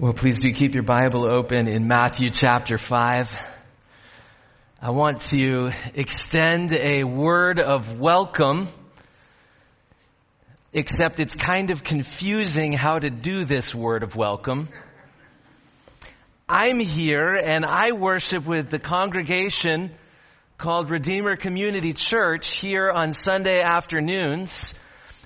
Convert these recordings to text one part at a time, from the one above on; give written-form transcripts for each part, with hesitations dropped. Well, please do keep your Bible open in Matthew chapter 5. I want to extend a word of welcome, except it's kind of confusing how to do this word of welcome. I'm here and I worship with the congregation called Redeemer Community Church here on Sunday afternoons.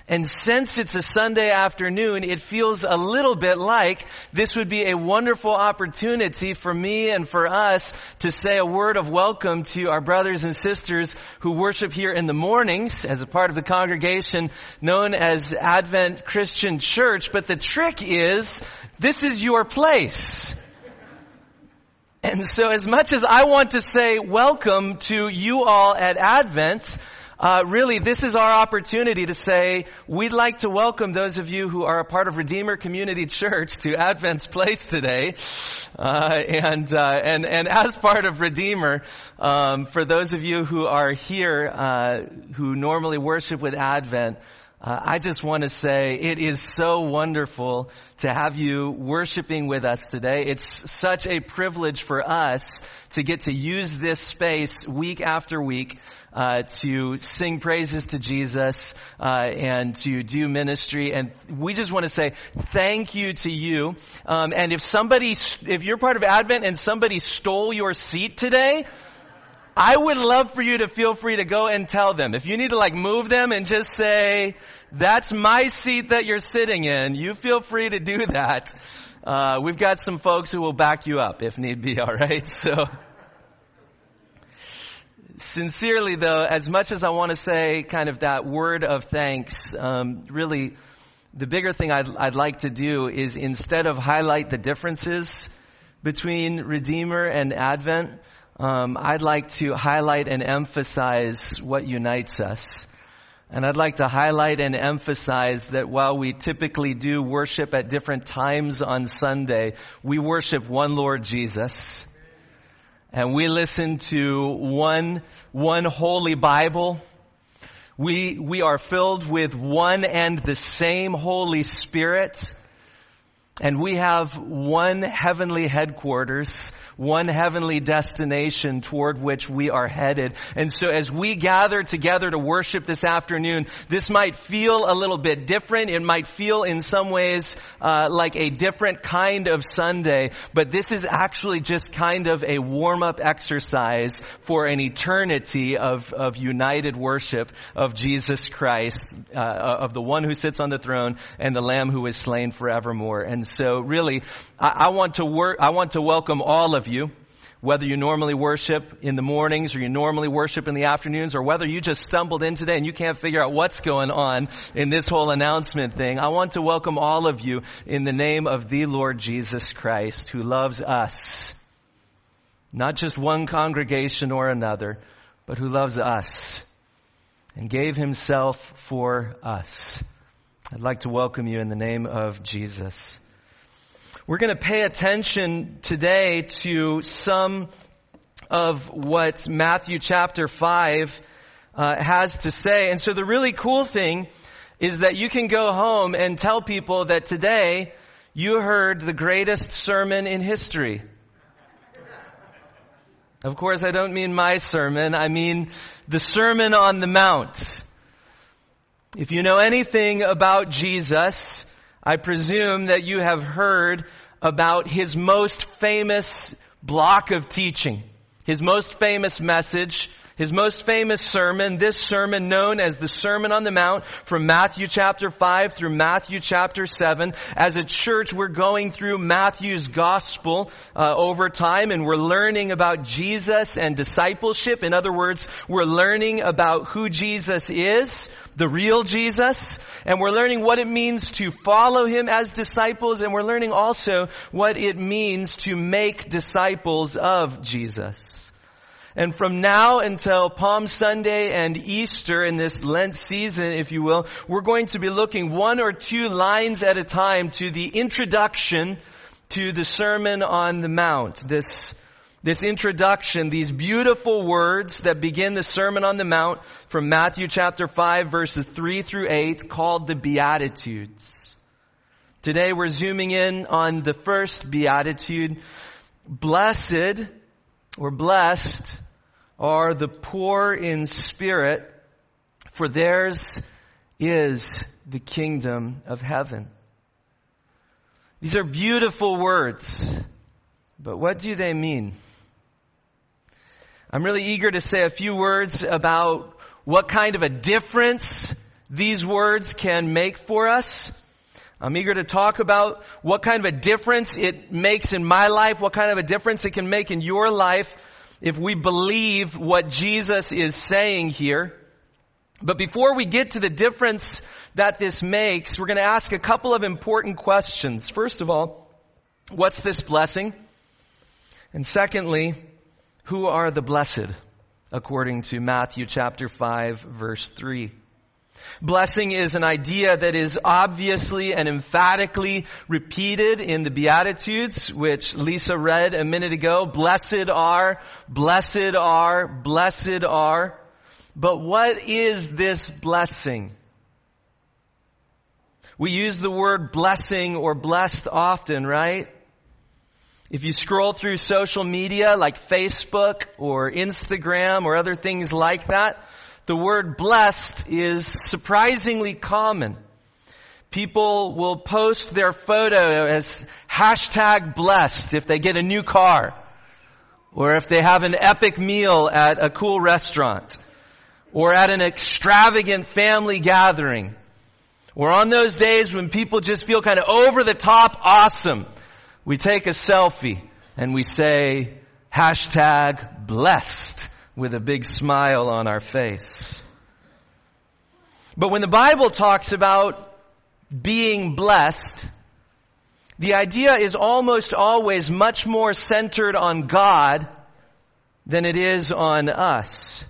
And since it's a Sunday afternoon, it feels a little bit like this would be a wonderful opportunity for me and for us to say a word of welcome to our brothers and sisters who worship here in the mornings as a part of the congregation known as Advent Christian Church. But the trick is, this is your place. And so as much as I want to say welcome to you all at Advent, really, this is our opportunity to say, we'd like to welcome those of you who are a part of Redeemer Community Church to Advent's Place today. And as part of Redeemer, for those of you who are here, who normally worship with Advent, I just want to say it is so wonderful to have you worshiping with us today. It's such a privilege for us to get to use this space week after week to sing praises to Jesus and to do ministry. And we just want to say thank you to you. And if you're part of Advent and somebody stole your seat today, I would love for you to feel free to go and tell them. If you need to move them and just say, that's my seat that you're sitting in, you feel free to do that. We've got some folks who will back you up if need be, all right? So sincerely though, as much as I want to say kind of that word of thanks, really the bigger thing I'd like to do is instead of highlight the differences between Redeemer and Advent, I'd like to highlight and emphasize what unites us. And I'd like to highlight and emphasize that while we typically do worship at different times on Sunday, we worship one Lord Jesus. And we listen to one holy Bible. We are filled with one and the same Holy Spirit. And we have one heavenly headquarters, one heavenly destination toward which we are headed. And so as we gather together to worship this afternoon, this might feel a little bit different. It might feel in some ways like a different kind of Sunday, but this is actually just kind of a warm-up exercise for an eternity of united worship of Jesus Christ, of the one who sits on the throne and the Lamb who is slain forevermore. And so really, I want to welcome all of you, whether you normally worship in the mornings or you normally worship in the afternoons or whether you just stumbled in today and you can't figure out what's going on in this whole announcement thing. I want to welcome all of you in the name of the Lord Jesus Christ, who loves us, not just one congregation or another, but who loves us and gave himself for us. I'd like to welcome you in the name of Jesus. We're going to pay attention today to some of what Matthew chapter 5 has to say. And so the really cool thing is that you can go home and tell people that today you heard the greatest sermon in history. Of course, I don't mean my sermon. I mean the Sermon on the Mount. If you know anything about Jesus, I presume that you have heard about his most famous block of teaching, his most famous message, his most famous sermon, this sermon known as the Sermon on the Mount from Matthew chapter 5 through Matthew chapter 7. As a church, we're going through Matthew's gospel over time, and we're learning about Jesus and discipleship. In other words, we're learning about who Jesus is, the real Jesus, and we're learning what it means to follow him as disciples, and we're learning also what it means to make disciples of Jesus. And from now until Palm Sunday and Easter in this Lent season, if you will, we're going to be looking one or two lines at a time to the introduction to the Sermon on the Mount. This introduction, these beautiful words that begin the Sermon on the Mount from Matthew chapter 5 verses 3 through 8 called the Beatitudes. Today we're zooming in on the first Beatitude. Blessed or blessed are the poor in spirit, for theirs is the kingdom of heaven. These are beautiful words, but what do they mean? I'm really eager to say a few words about what kind of a difference these words can make for us. I'm eager to talk about what kind of a difference it makes in my life, what kind of a difference it can make in your life if we believe what Jesus is saying here. But before we get to the difference that this makes, we're going to ask a couple of important questions. First of all, what's this blessing? And secondly, who are the blessed, according to Matthew chapter 5, verse 3? Blessing is an idea that is obviously and emphatically repeated in the Beatitudes, which Lisa read a minute ago. Blessed are, blessed are, blessed are. But what is this blessing? We use the word blessing or blessed often, right? If you scroll through social media like Facebook or Instagram or other things like that, the word blessed is surprisingly common. People will post their photo as hashtag blessed if they get a new car or if they have an epic meal at a cool restaurant or at an extravagant family gathering or on those days when people just feel kind of over the top awesome. We take a selfie and we say, hashtag blessed, with a big smile on our face. But when the Bible talks about being blessed, the idea is almost always much more centered on God than it is on us.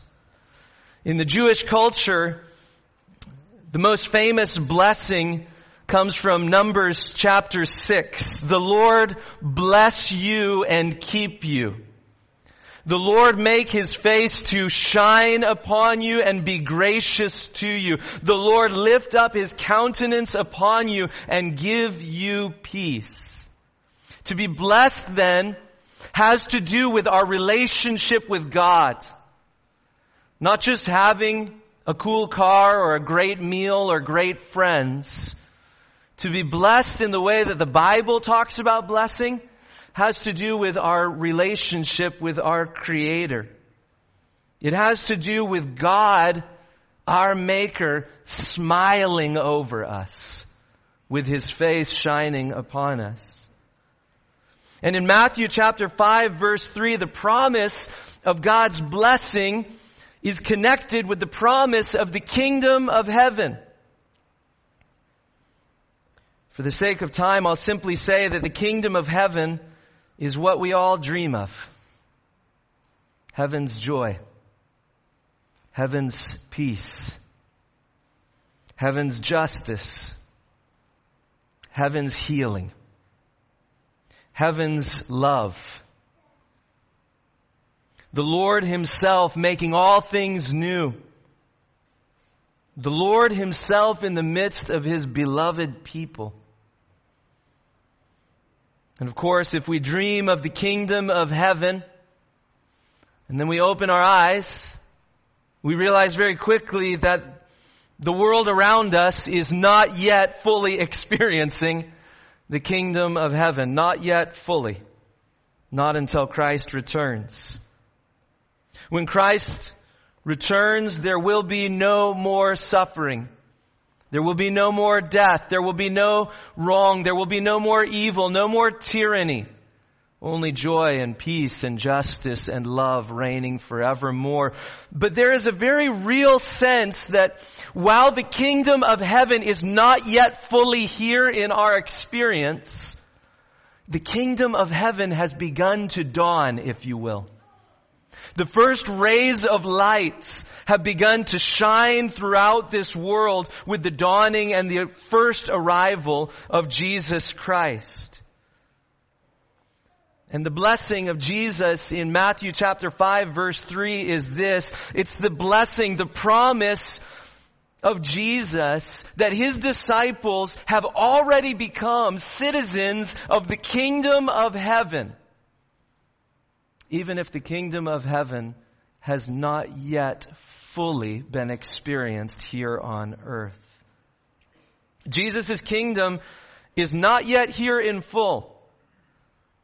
In the Jewish culture, the most famous blessing comes from Numbers chapter 6. The Lord bless you and keep you. The Lord make his face to shine upon you and be gracious to you. The Lord lift up his countenance upon you and give you peace. To be blessed then has to do with our relationship with God. Not just having a cool car or a great meal or great friends. To be blessed in the way that the Bible talks about blessing has to do with our relationship with our Creator. It has to do with God, our Maker, smiling over us with his face shining upon us. And in Matthew chapter 5, verse 3, the promise of God's blessing is connected with the promise of the kingdom of heaven. For the sake of time, I'll simply say that the kingdom of heaven is what we all dream of. Heaven's joy. Heaven's peace. Heaven's justice. Heaven's healing. Heaven's love. The Lord himself making all things new. The Lord himself in the midst of his beloved people. And of course, if we dream of the kingdom of heaven, and then we open our eyes, we realize very quickly that the world around us is not yet fully experiencing the kingdom of heaven. Not yet fully. Not until Christ returns. When Christ returns, there will be no more suffering. There will be no more death. There will be no wrong. There will be no more evil, no more tyranny. Only joy and peace and justice and love reigning forevermore. But there is a very real sense that while the kingdom of heaven is not yet fully here in our experience, the kingdom of heaven has begun to dawn, if you will. The first rays of light have begun to shine throughout this world with the dawning and the first arrival of Jesus Christ. And the blessing of Jesus in Matthew chapter 5 verse 3 is this. It's the blessing, the promise of Jesus that his disciples have already become citizens of the kingdom of heaven, even if the kingdom of heaven has not yet fully been experienced here on earth. Jesus' kingdom is not yet here in full,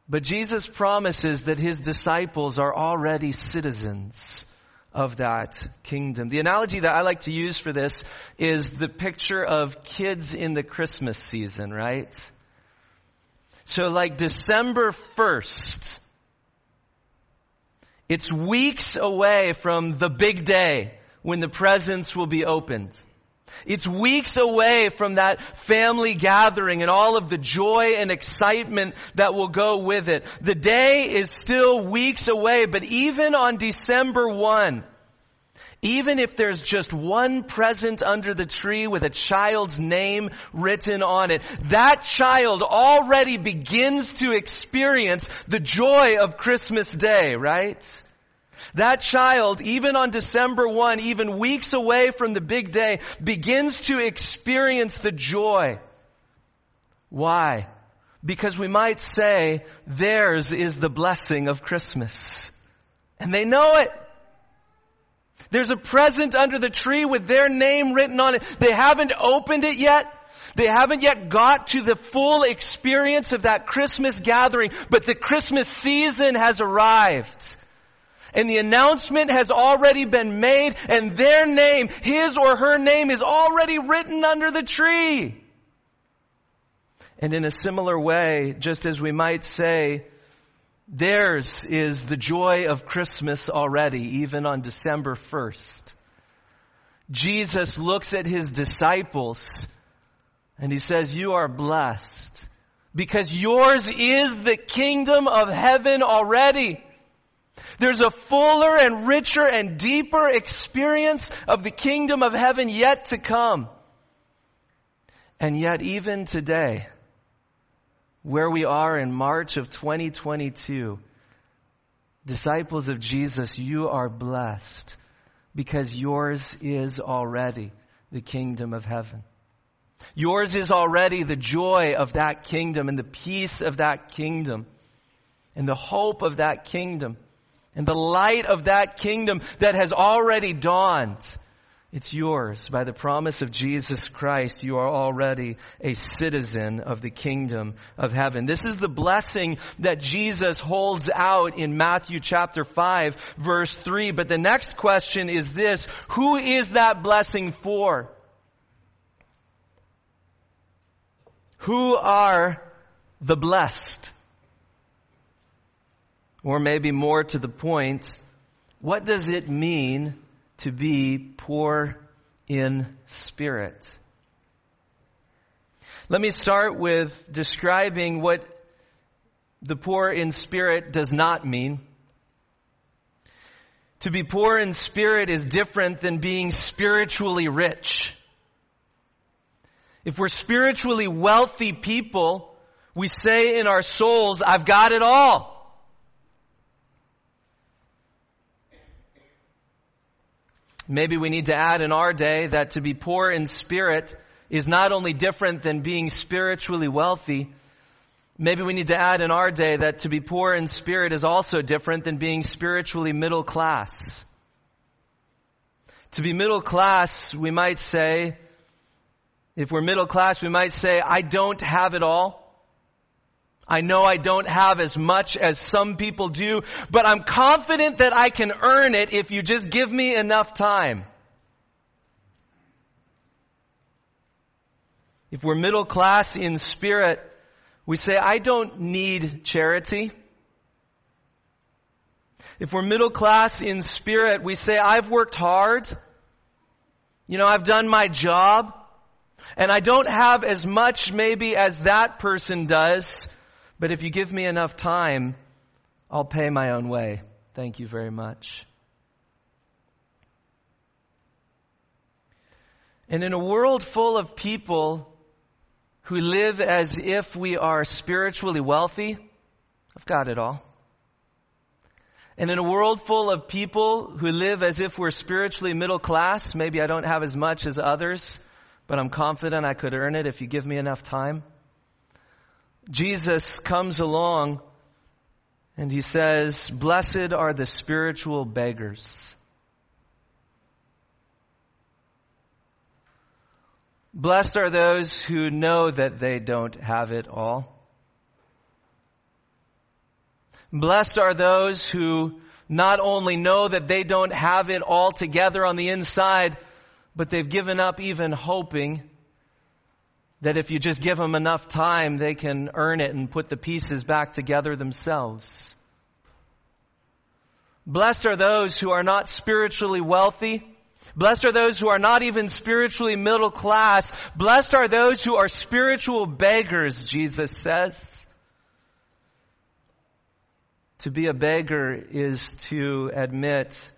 but Jesus promises that his disciples are already citizens of that kingdom. The analogy that I like to use for this is the picture of kids in the Christmas season, right? So like December 1st, it's weeks away from the big day when the presents will be opened. It's weeks away from that family gathering and all of the joy and excitement that will go with it. The day is still weeks away, but even on December 1, even if there's just one present under the tree with a child's name written on it, that child already begins to experience the joy of Christmas Day, right? That child, even on December 1, even weeks away from the big day, begins to experience the joy. Why? Because we might say, theirs is the blessing of Christmas. And they know it. There's a present under the tree with their name written on it. They haven't opened it yet. They haven't yet got to the full experience of that Christmas gathering, but the Christmas season has arrived. And the announcement has already been made, and their name, his or her name, is already written under the tree. And in a similar way, just as we might say, theirs is the joy of Christmas already, even on December 1st. Jesus looks at his disciples and he says, you are blessed because yours is the kingdom of heaven already. There's a fuller and richer and deeper experience of the kingdom of heaven yet to come. And yet even today, where we are in March of 2022, disciples of Jesus, you are blessed because yours is already the kingdom of heaven. Yours is already the joy of that kingdom and the peace of that kingdom and the hope of that kingdom. And the light of that kingdom that has already dawned, it's yours. By the promise of Jesus Christ, you are already a citizen of the kingdom of heaven. This is the blessing that Jesus holds out in Matthew chapter 5, verse 3. But the next question is this: who is that blessing for? Who are the blessed? Or maybe more to the point, what does it mean to be poor in spirit? Let me start with describing what the poor in spirit does not mean. To be poor in spirit is different than being spiritually rich. If we're spiritually wealthy people, we say in our souls, I've got it all. Maybe we need to add in our day that to be poor in spirit is not only different than being spiritually wealthy. Maybe we need to add in our day that to be poor in spirit is also different than being spiritually middle class. To be middle class, we might say, if we're middle class, we might say, I don't have it all. I know I don't have as much as some people do, but I'm confident that I can earn it if you just give me enough time. If we're middle class in spirit, we say, I don't need charity. If we're middle class in spirit, we say, I've worked hard. I've done my job. And I don't have as much maybe as that person does. But if you give me enough time, I'll pay my own way. Thank you very much. And in a world full of people who live as if we are spiritually wealthy, I've got it all. And in a world full of people who live as if we're spiritually middle class, maybe I don't have as much as others, but I'm confident I could earn it if you give me enough time. Jesus comes along and he says, "Blessed are the spiritual beggars." Blessed are those who know that they don't have it all. Blessed are those who not only know that they don't have it all together on the inside, but they've given up even hoping that if you just give them enough time, they can earn it and put the pieces back together themselves. Blessed are those who are not spiritually wealthy. Blessed are those who are not even spiritually middle class. Blessed are those who are spiritual beggars, Jesus says. To be a beggar is to admit,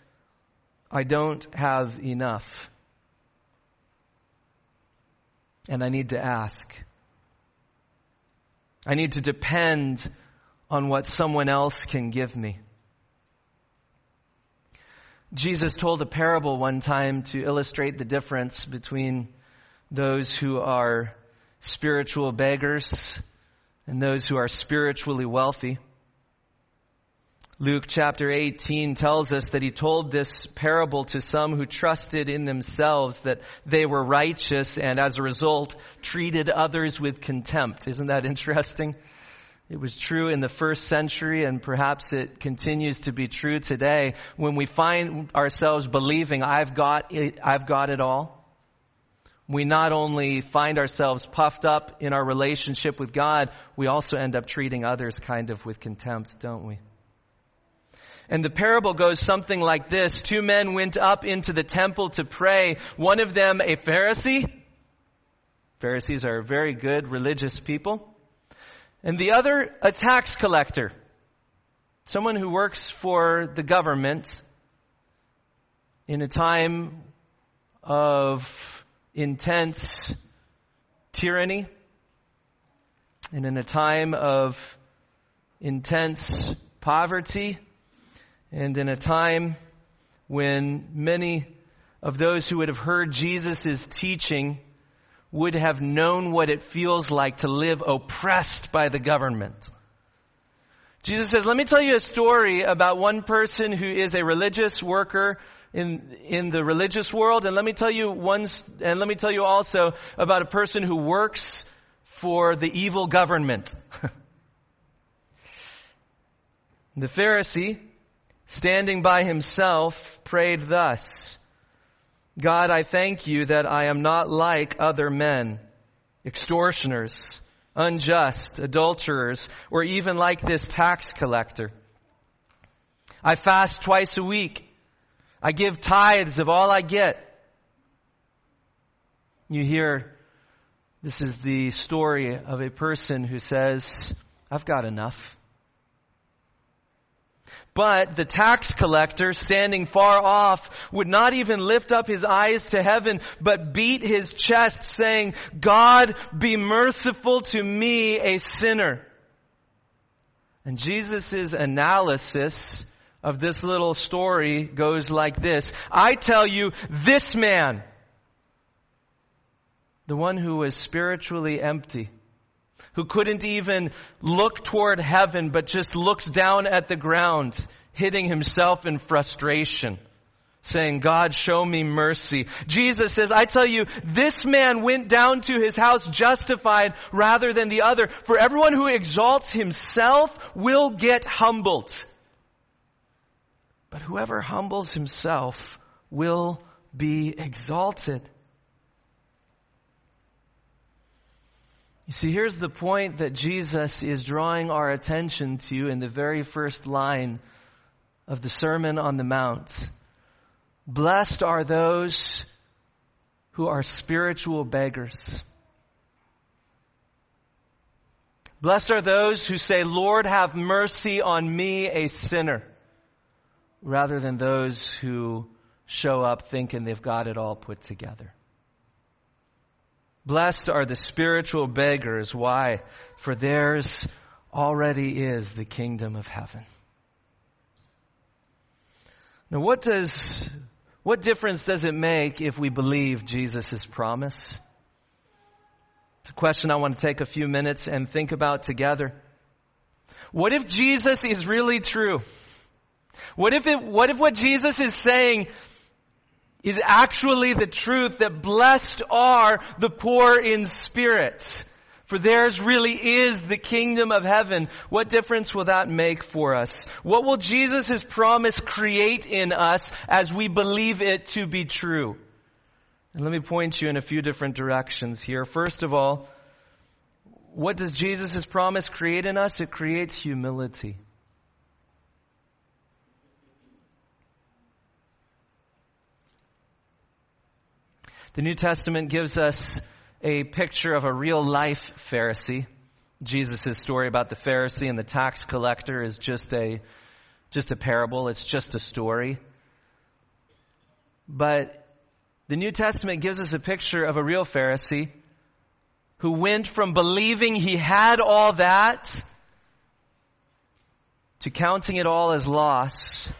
I don't have enough. And I need to ask. I need to depend on what someone else can give me. Jesus told a parable one time to illustrate the difference between those who are spiritual beggars and those who are spiritually wealthy. Luke chapter 18 tells us that he told this parable to some who trusted in themselves that they were righteous and as a result treated others with contempt. Isn't that interesting? It was true in the first century and perhaps it continues to be true today when we find ourselves believing I've got it all. We not only find ourselves puffed up in our relationship with God, we also end up treating others kind of with contempt, don't we? And the parable goes something like this. 2 men went up into the temple to pray. One of them, a Pharisee. Pharisees are very good religious people. And the other, a tax collector. Someone who works for the government in a time of intense tyranny. And in a time of intense poverty. And in a time when many of those who would have heard Jesus' teaching would have known what it feels like to live oppressed by the government. Jesus says, let me tell you a story about one person who is a religious worker in the religious world. And let me tell you also about a person who works for the evil government. The Pharisee, standing by himself, prayed thus, God, I thank you that I am not like other men, extortioners, unjust, adulterers, or even like this tax collector. I fast twice a week. I give tithes of all I get. You hear, this is the story of a person who says, I've got enough. But the tax collector, standing far off, would not even lift up his eyes to heaven, but beat his chest, saying, God, be merciful to me, a sinner. And Jesus' analysis of this little story goes like this. I tell you, this man, the one who was spiritually empty, who couldn't even look toward heaven, but just looks down at the ground, hitting himself in frustration, saying, God, show me mercy. Jesus says, I tell you, this man went down to his house justified rather than the other. For everyone who exalts himself will get humbled. But whoever humbles himself will be exalted. You see, here's the point that Jesus is drawing our attention to in the very first line of the Sermon on the Mount. Blessed are those who are spiritual beggars. Blessed are those who say, Lord, have mercy on me, a sinner, rather than those who show up thinking they've got it all put together. Blessed are the spiritual beggars. Why? For theirs already is the kingdom of heaven. Now, what difference does it make if we believe Jesus' promise? It's a question I want to take a few minutes and think about together. What if Jesus is really true? What if what Jesus is saying is actually the truth, that blessed are the poor in spirit, for theirs really is the kingdom of heaven? What difference will that make for us? What will Jesus' promise create in us as we believe it to be true? And let me point you in a few different directions here. First of all, what does Jesus' promise create in us? It creates humility. The New Testament gives us a picture of a real-life Pharisee. Jesus' story about the Pharisee and the tax collector is just a parable. It's just a story. But the New Testament gives us a picture of a real Pharisee who went from believing he had all that to counting it all as loss,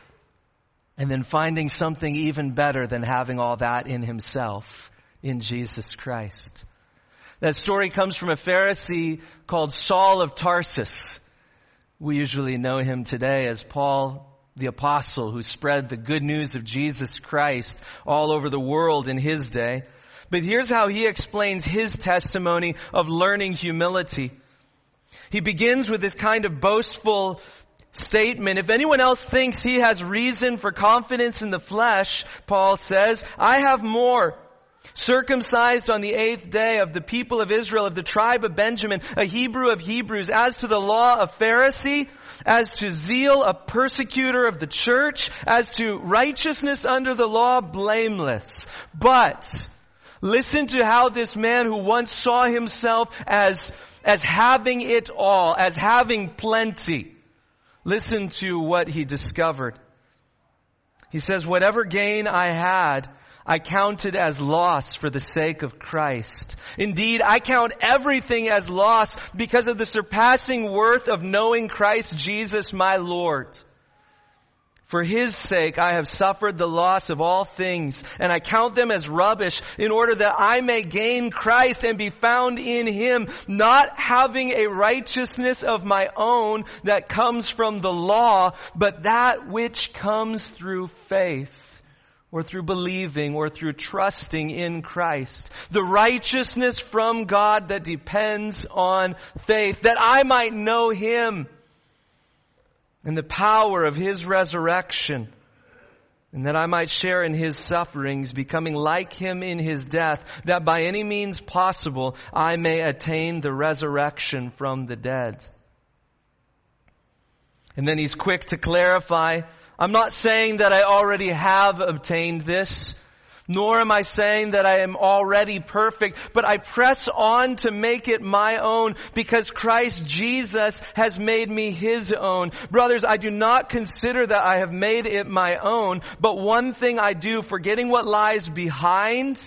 and then finding something even better than having all that in himself, in Jesus Christ. That story comes from a Pharisee called Saul of Tarsus. We usually know him today as Paul the Apostle, who spread the good news of Jesus Christ all over the world in his day. But here's how he explains his testimony of learning humility. He begins with this kind of boastful statement. If anyone else thinks he has reason for confidence in the flesh, Paul says, I have more. Circumcised on the 8th day, of the people of Israel, of the tribe of Benjamin, a Hebrew of Hebrews, as to the law, a Pharisee, as to zeal, a persecutor of the church, as to righteousness under the law, blameless. But listen to how this man who once saw himself as having it all, as having plenty, listen to what he discovered. He says, whatever gain I had, I counted as loss for the sake of Christ. Indeed, I count everything as loss because of the surpassing worth of knowing Christ Jesus my Lord. For his sake, I have suffered the loss of all things, and I count them as rubbish, in order that I may gain Christ and be found in him, not having a righteousness of my own that comes from the law, but that which comes through faith, or through believing, or through trusting in Christ. The righteousness from God that depends on faith, that I might know him and the power of his resurrection, and that I might share in his sufferings, becoming like him in his death, that by any means possible I may attain the resurrection from the dead. And then he's quick to clarify, I'm not saying that I already have obtained this, nor am I saying that I am already perfect, but I press on to make it my own because Christ Jesus has made me his own. Brothers, I do not consider that I have made it my own, but one thing I do, forgetting what lies behind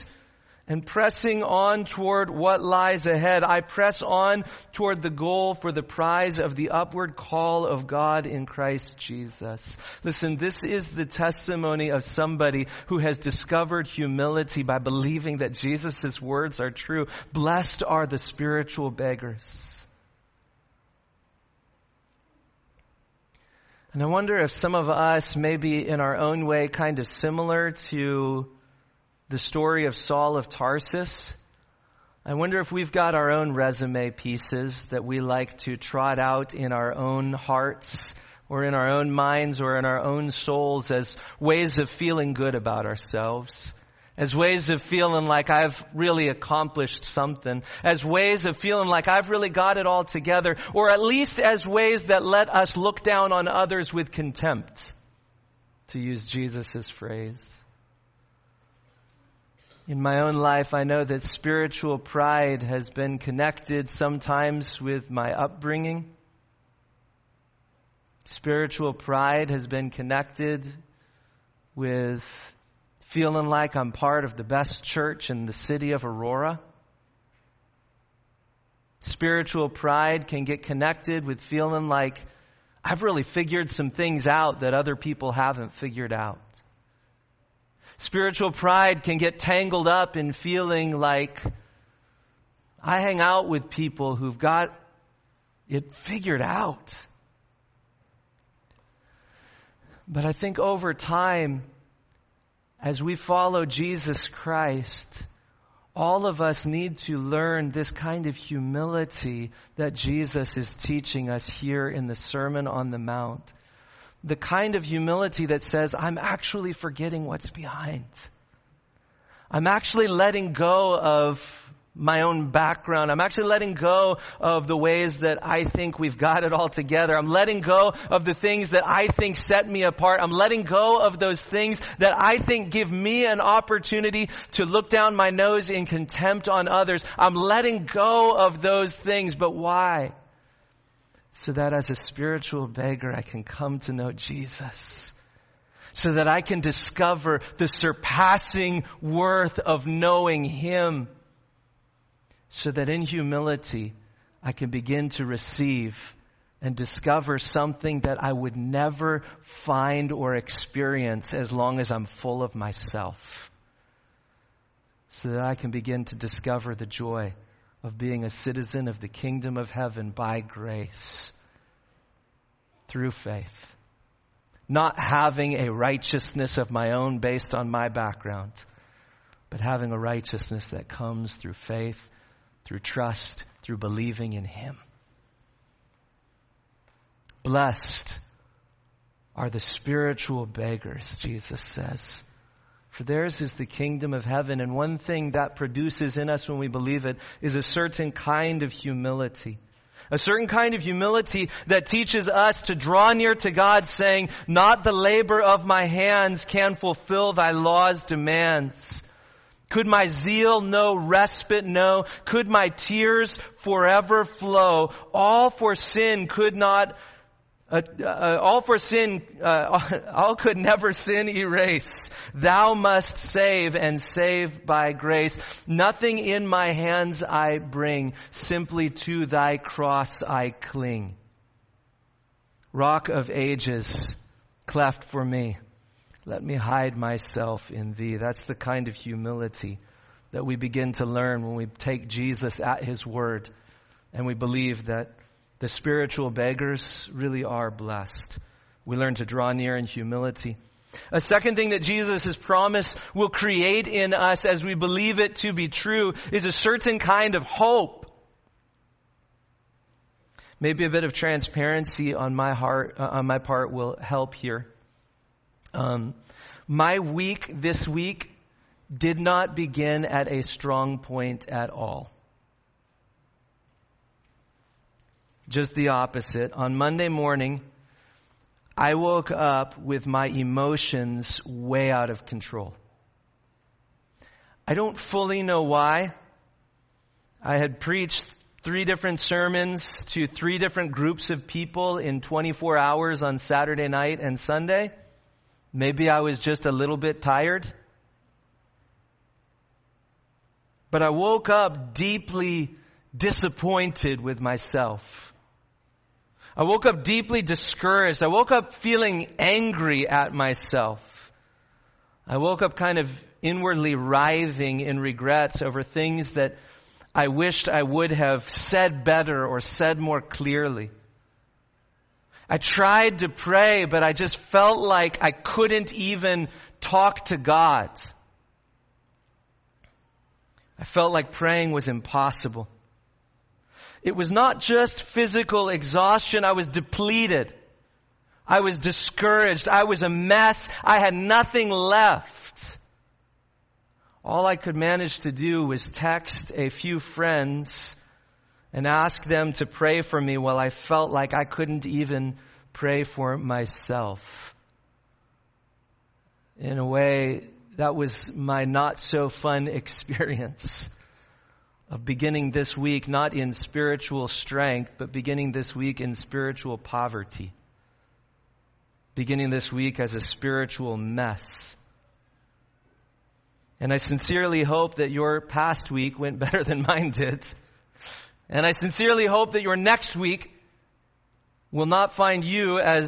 and pressing on toward what lies ahead, I press on toward the goal for the prize of the upward call of God in Christ Jesus. Listen, this is the testimony of somebody who has discovered humility by believing that Jesus' words are true. Blessed are the spiritual beggars. And I wonder if some of us, maybe in our own way, kind of similar to the story of Saul of Tarsus, I wonder if we've got our own resume pieces that we like to trot out in our own hearts or in our own minds or in our own souls as ways of feeling good about ourselves, as ways of feeling like I've really accomplished something, as ways of feeling like I've really got it all together, or at least as ways that let us look down on others with contempt, to use Jesus' phrase. In my own life, I know that spiritual pride has been connected sometimes with my upbringing. Spiritual pride has been connected with feeling like I'm part of the best church in the city of Aurora. Spiritual pride can get connected with feeling like I've really figured some things out that other people haven't figured out. Spiritual pride can get tangled up in feeling like I hang out with people who've got it figured out. But I think over time, as we follow Jesus Christ, all of us need to learn this kind of humility that Jesus is teaching us here in the Sermon on the Mount. The kind of humility that says, I'm actually forgetting what's behind. I'm actually letting go of my own background. I'm actually letting go of the ways that I think we've got it all together. I'm letting go of the things that I think set me apart. I'm letting go of those things that I think give me an opportunity to look down my nose in contempt on others. I'm letting go of those things. But why? So that as a spiritual beggar, I can come to know Jesus. So that I can discover the surpassing worth of knowing Him. So that in humility, I can begin to receive and discover something that I would never find or experience as long as I'm full of myself. So that I can begin to discover the joy of being a citizen of the kingdom of heaven by grace, through faith. Not having a righteousness of my own based on my background, but having a righteousness that comes through faith, through trust, through believing in Him. Blessed are the spiritual beggars, Jesus says, for theirs is the kingdom of heaven. And one thing that produces in us when we believe it is a certain kind of humility. A certain kind of humility that teaches us to draw near to God, saying, not the labor of my hands can fulfill thy law's demands. Could my zeal know respite know? Could my tears forever flow? All could never sin erase. Thou must save, and save by grace. Nothing in my hands I bring, simply to thy cross I cling. Rock of ages, cleft for me. Let me hide myself in thee. That's the kind of humility that we begin to learn when we take Jesus at His word and we believe that the spiritual beggars really are blessed. We learn to draw near in humility. A second thing that Jesus' promise will create in us as we believe it to be true is a certain kind of hope. Maybe a bit of transparency on my part will help here. My week this week did not begin at a strong point at all. Just the opposite. On Monday morning, I woke up with my emotions way out of control. I don't fully know why. I had preached 3 different sermons to 3 different groups of people in 24 hours on Saturday night and Sunday. Maybe I was just a little bit tired. But I woke up deeply disappointed with myself. I woke up deeply discouraged. I woke up feeling angry at myself. I woke up kind of inwardly writhing in regrets over things that I wished I would have said better or said more clearly. I tried to pray, but I just felt like I couldn't even talk to God. I felt like praying was impossible. It was not just physical exhaustion. I was depleted. I was discouraged. I was a mess. I had nothing left. All I could manage to do was text a few friends and ask them to pray for me while I felt like I couldn't even pray for myself. In a way, that was my not so fun experience of beginning this week not in spiritual strength, but beginning this week in spiritual poverty. Beginning this week as a spiritual mess. And I sincerely hope that your past week went better than mine did. And I sincerely hope that your next week will not find you as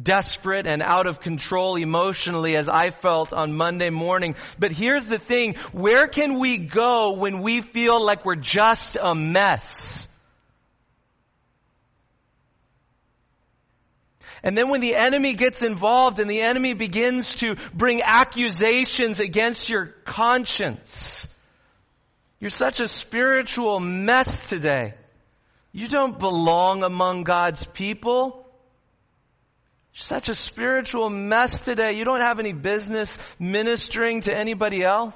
desperate and out of control emotionally as I felt on Monday morning. But here's the thing. Where can we go when we feel like we're just a mess? And then when the enemy gets involved and the enemy begins to bring accusations against your conscience, you're such a spiritual mess today. You don't belong among God's people. You're such a spiritual mess today. You don't have any business ministering to anybody else.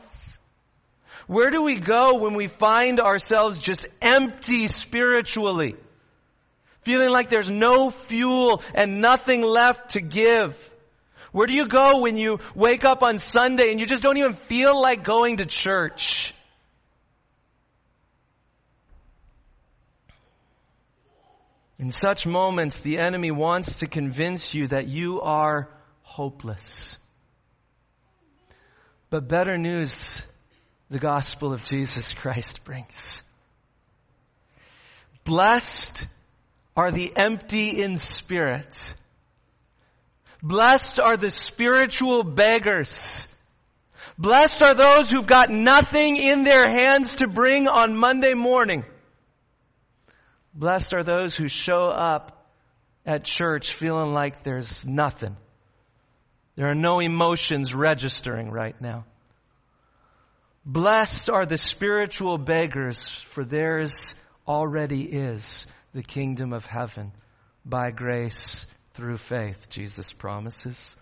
Where do we go when we find ourselves just empty spiritually? Feeling like there's no fuel and nothing left to give. Where do you go when you wake up on Sunday and you just don't even feel like going to church? In such moments, the enemy wants to convince you that you are hopeless. But better news the gospel of Jesus Christ brings. Blessed are the empty in spirit. Blessed are the spiritual beggars. Blessed are those who've got nothing in their hands to bring on Monday morning. Blessed are those who show up at church feeling like there's nothing. There are no emotions registering right now. Blessed are the spiritual beggars, for theirs already is the kingdom of heaven by grace through faith, Jesus promises.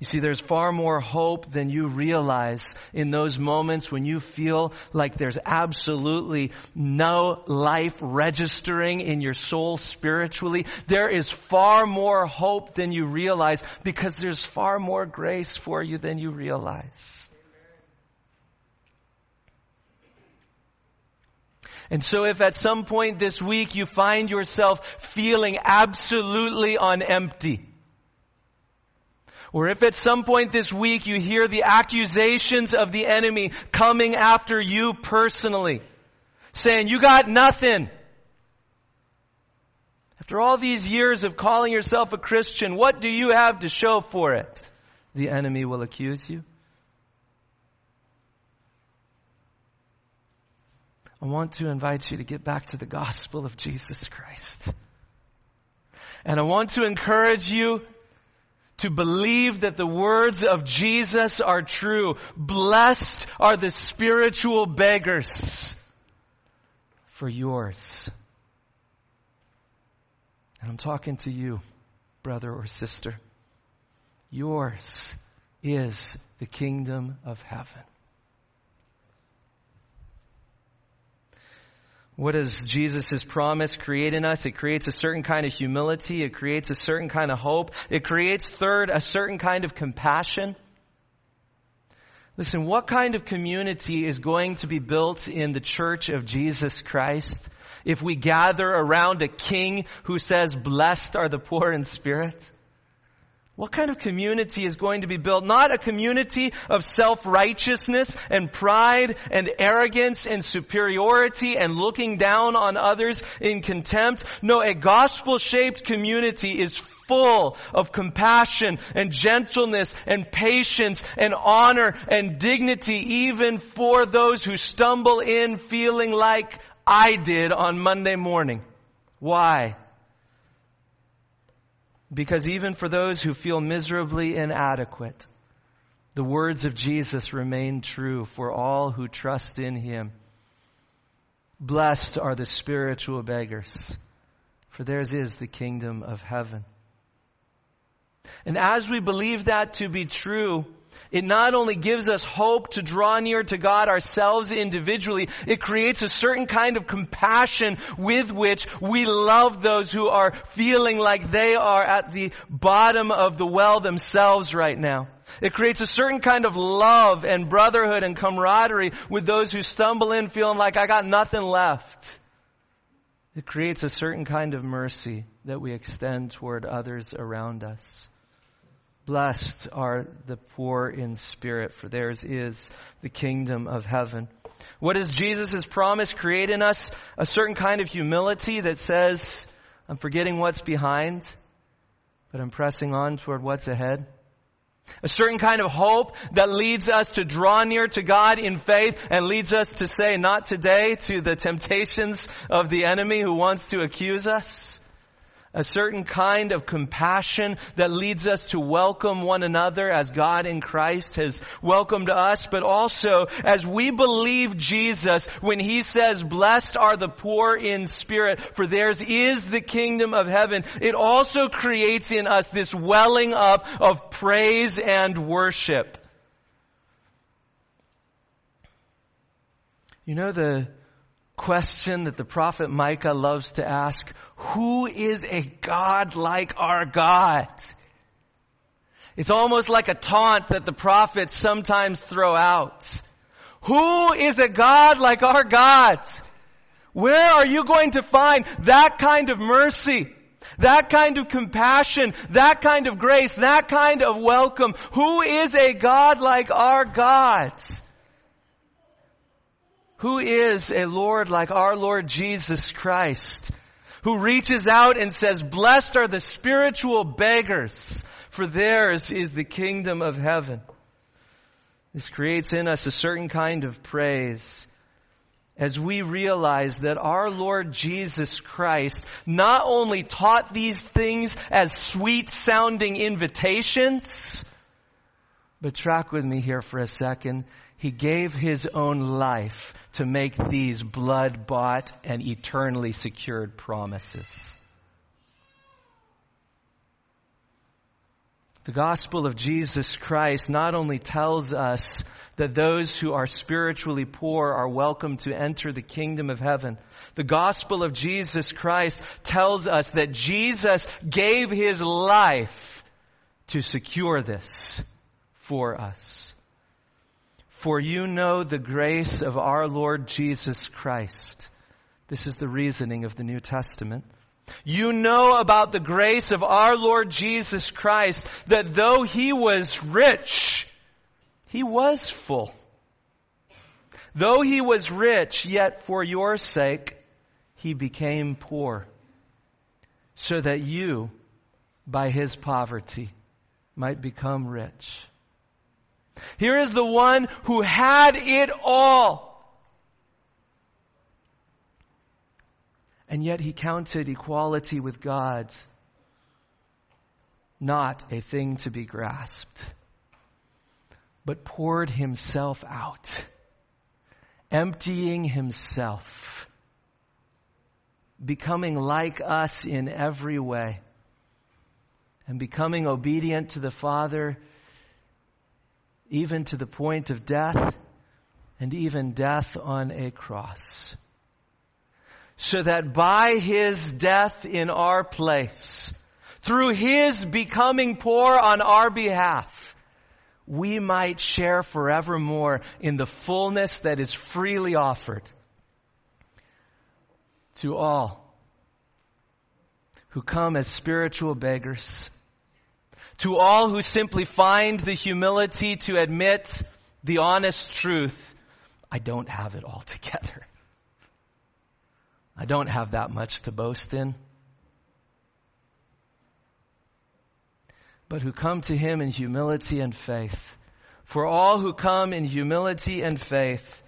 You see, there's far more hope than you realize in those moments when you feel like there's absolutely no life registering in your soul spiritually. There is far more hope than you realize because there's far more grace for you than you realize. And so if at some point this week you find yourself feeling absolutely on empty, or if at some point this week you hear the accusations of the enemy coming after you personally, saying, you got nothing. After all these years of calling yourself a Christian, what do you have to show for it? The enemy will accuse you. I want to invite you to get back to the gospel of Jesus Christ. And I want to encourage you to believe that the words of Jesus are true. Blessed are the spiritual beggars, for yours. And I'm talking to you, brother or sister. Yours is the kingdom of heaven. What does Jesus' promise create in us? It creates a certain kind of humility. It creates a certain kind of hope. It creates, third, a certain kind of compassion. Listen, what kind of community is going to be built in the church of Jesus Christ if we gather around a king who says, blessed are the poor in spirit? What kind of community is going to be built? Not a community of self-righteousness and pride and arrogance and superiority and looking down on others in contempt. No, a gospel-shaped community is full of compassion and gentleness and patience and honor and dignity, even for those who stumble in feeling like I did on Monday morning. Why? Because even for those who feel miserably inadequate, the words of Jesus remain true for all who trust in Him. Blessed are the spiritual beggars, for theirs is the kingdom of heaven. And as we believe that to be true, it not only gives us hope to draw near to God ourselves individually, it creates a certain kind of compassion with which we love those who are feeling like they are at the bottom of the well themselves right now. It creates a certain kind of love and brotherhood and camaraderie with those who stumble in feeling like I got nothing left. It creates a certain kind of mercy that we extend toward others around us. Blessed are the poor in spirit, for theirs is the kingdom of heaven. What is Jesus' promise? Create in us a certain kind of humility that says, I'm forgetting what's behind, but I'm pressing on toward what's ahead. A certain kind of hope that leads us to draw near to God in faith and leads us to say not today to the temptations of the enemy who wants to accuse us. A certain kind of compassion that leads us to welcome one another as God in Christ has welcomed us, but also as we believe Jesus when he says, blessed are the poor in spirit, for theirs is the kingdom of heaven. It also creates in us this welling up of praise and worship. You know the question that the prophet Micah loves to ask, who is a God like our God? It's almost like a taunt that the prophets sometimes throw out. Who is a God like our God? Where are you going to find that kind of mercy, that kind of compassion, that kind of grace, that kind of welcome? Who is a God like our God? Who is a Lord like our Lord Jesus Christ, who reaches out and says, blessed are the spiritual beggars, for theirs is the kingdom of heaven. This creates in us a certain kind of praise as we realize that our Lord Jesus Christ not only taught these things as sweet-sounding invitations, but track with me here for a second. He gave his own life to make these blood-bought and eternally secured promises. The gospel of Jesus Christ not only tells us that those who are spiritually poor are welcome to enter the kingdom of heaven. The gospel of Jesus Christ tells us that Jesus gave his life to secure this for us. For you know the grace of our Lord Jesus Christ. This is the reasoning of the New Testament. You know about the grace of our Lord Jesus Christ, that though he was rich, he was full. Though he was rich, yet for your sake, he became poor, so that you, by his poverty, might become rich. Here is the one who had it all, and yet he counted equality with God not a thing to be grasped, but poured himself out, emptying himself, becoming like us in every way, and becoming obedient to the Father, even to the point of death, and even death on a cross. So that by his death in our place, through his becoming poor on our behalf, we might share forevermore in the fullness that is freely offered to all who come as spiritual beggars, to all who simply find the humility to admit the honest truth, I don't have it all together. I don't have that much to boast in. But who come to him in humility and faith. For all who come in humility and faith,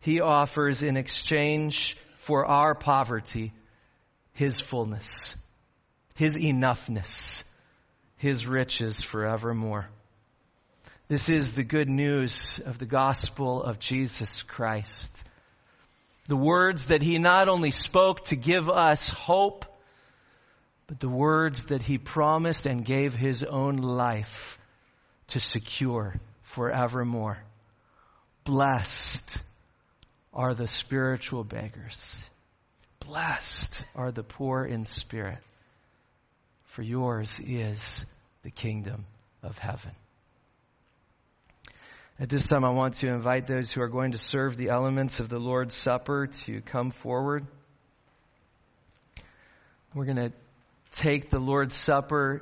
he offers in exchange for our poverty, his fullness, his enoughness, his riches forevermore. This is the good news of the gospel of Jesus Christ. The words that he not only spoke to give us hope, but the words that he promised and gave his own life to secure forevermore. Blessed are the spiritual beggars. Blessed are the poor in spirit. For yours is the kingdom of heaven. At this time, I want to invite those who are going to serve the elements of the Lord's Supper to come forward. We're going to take the Lord's Supper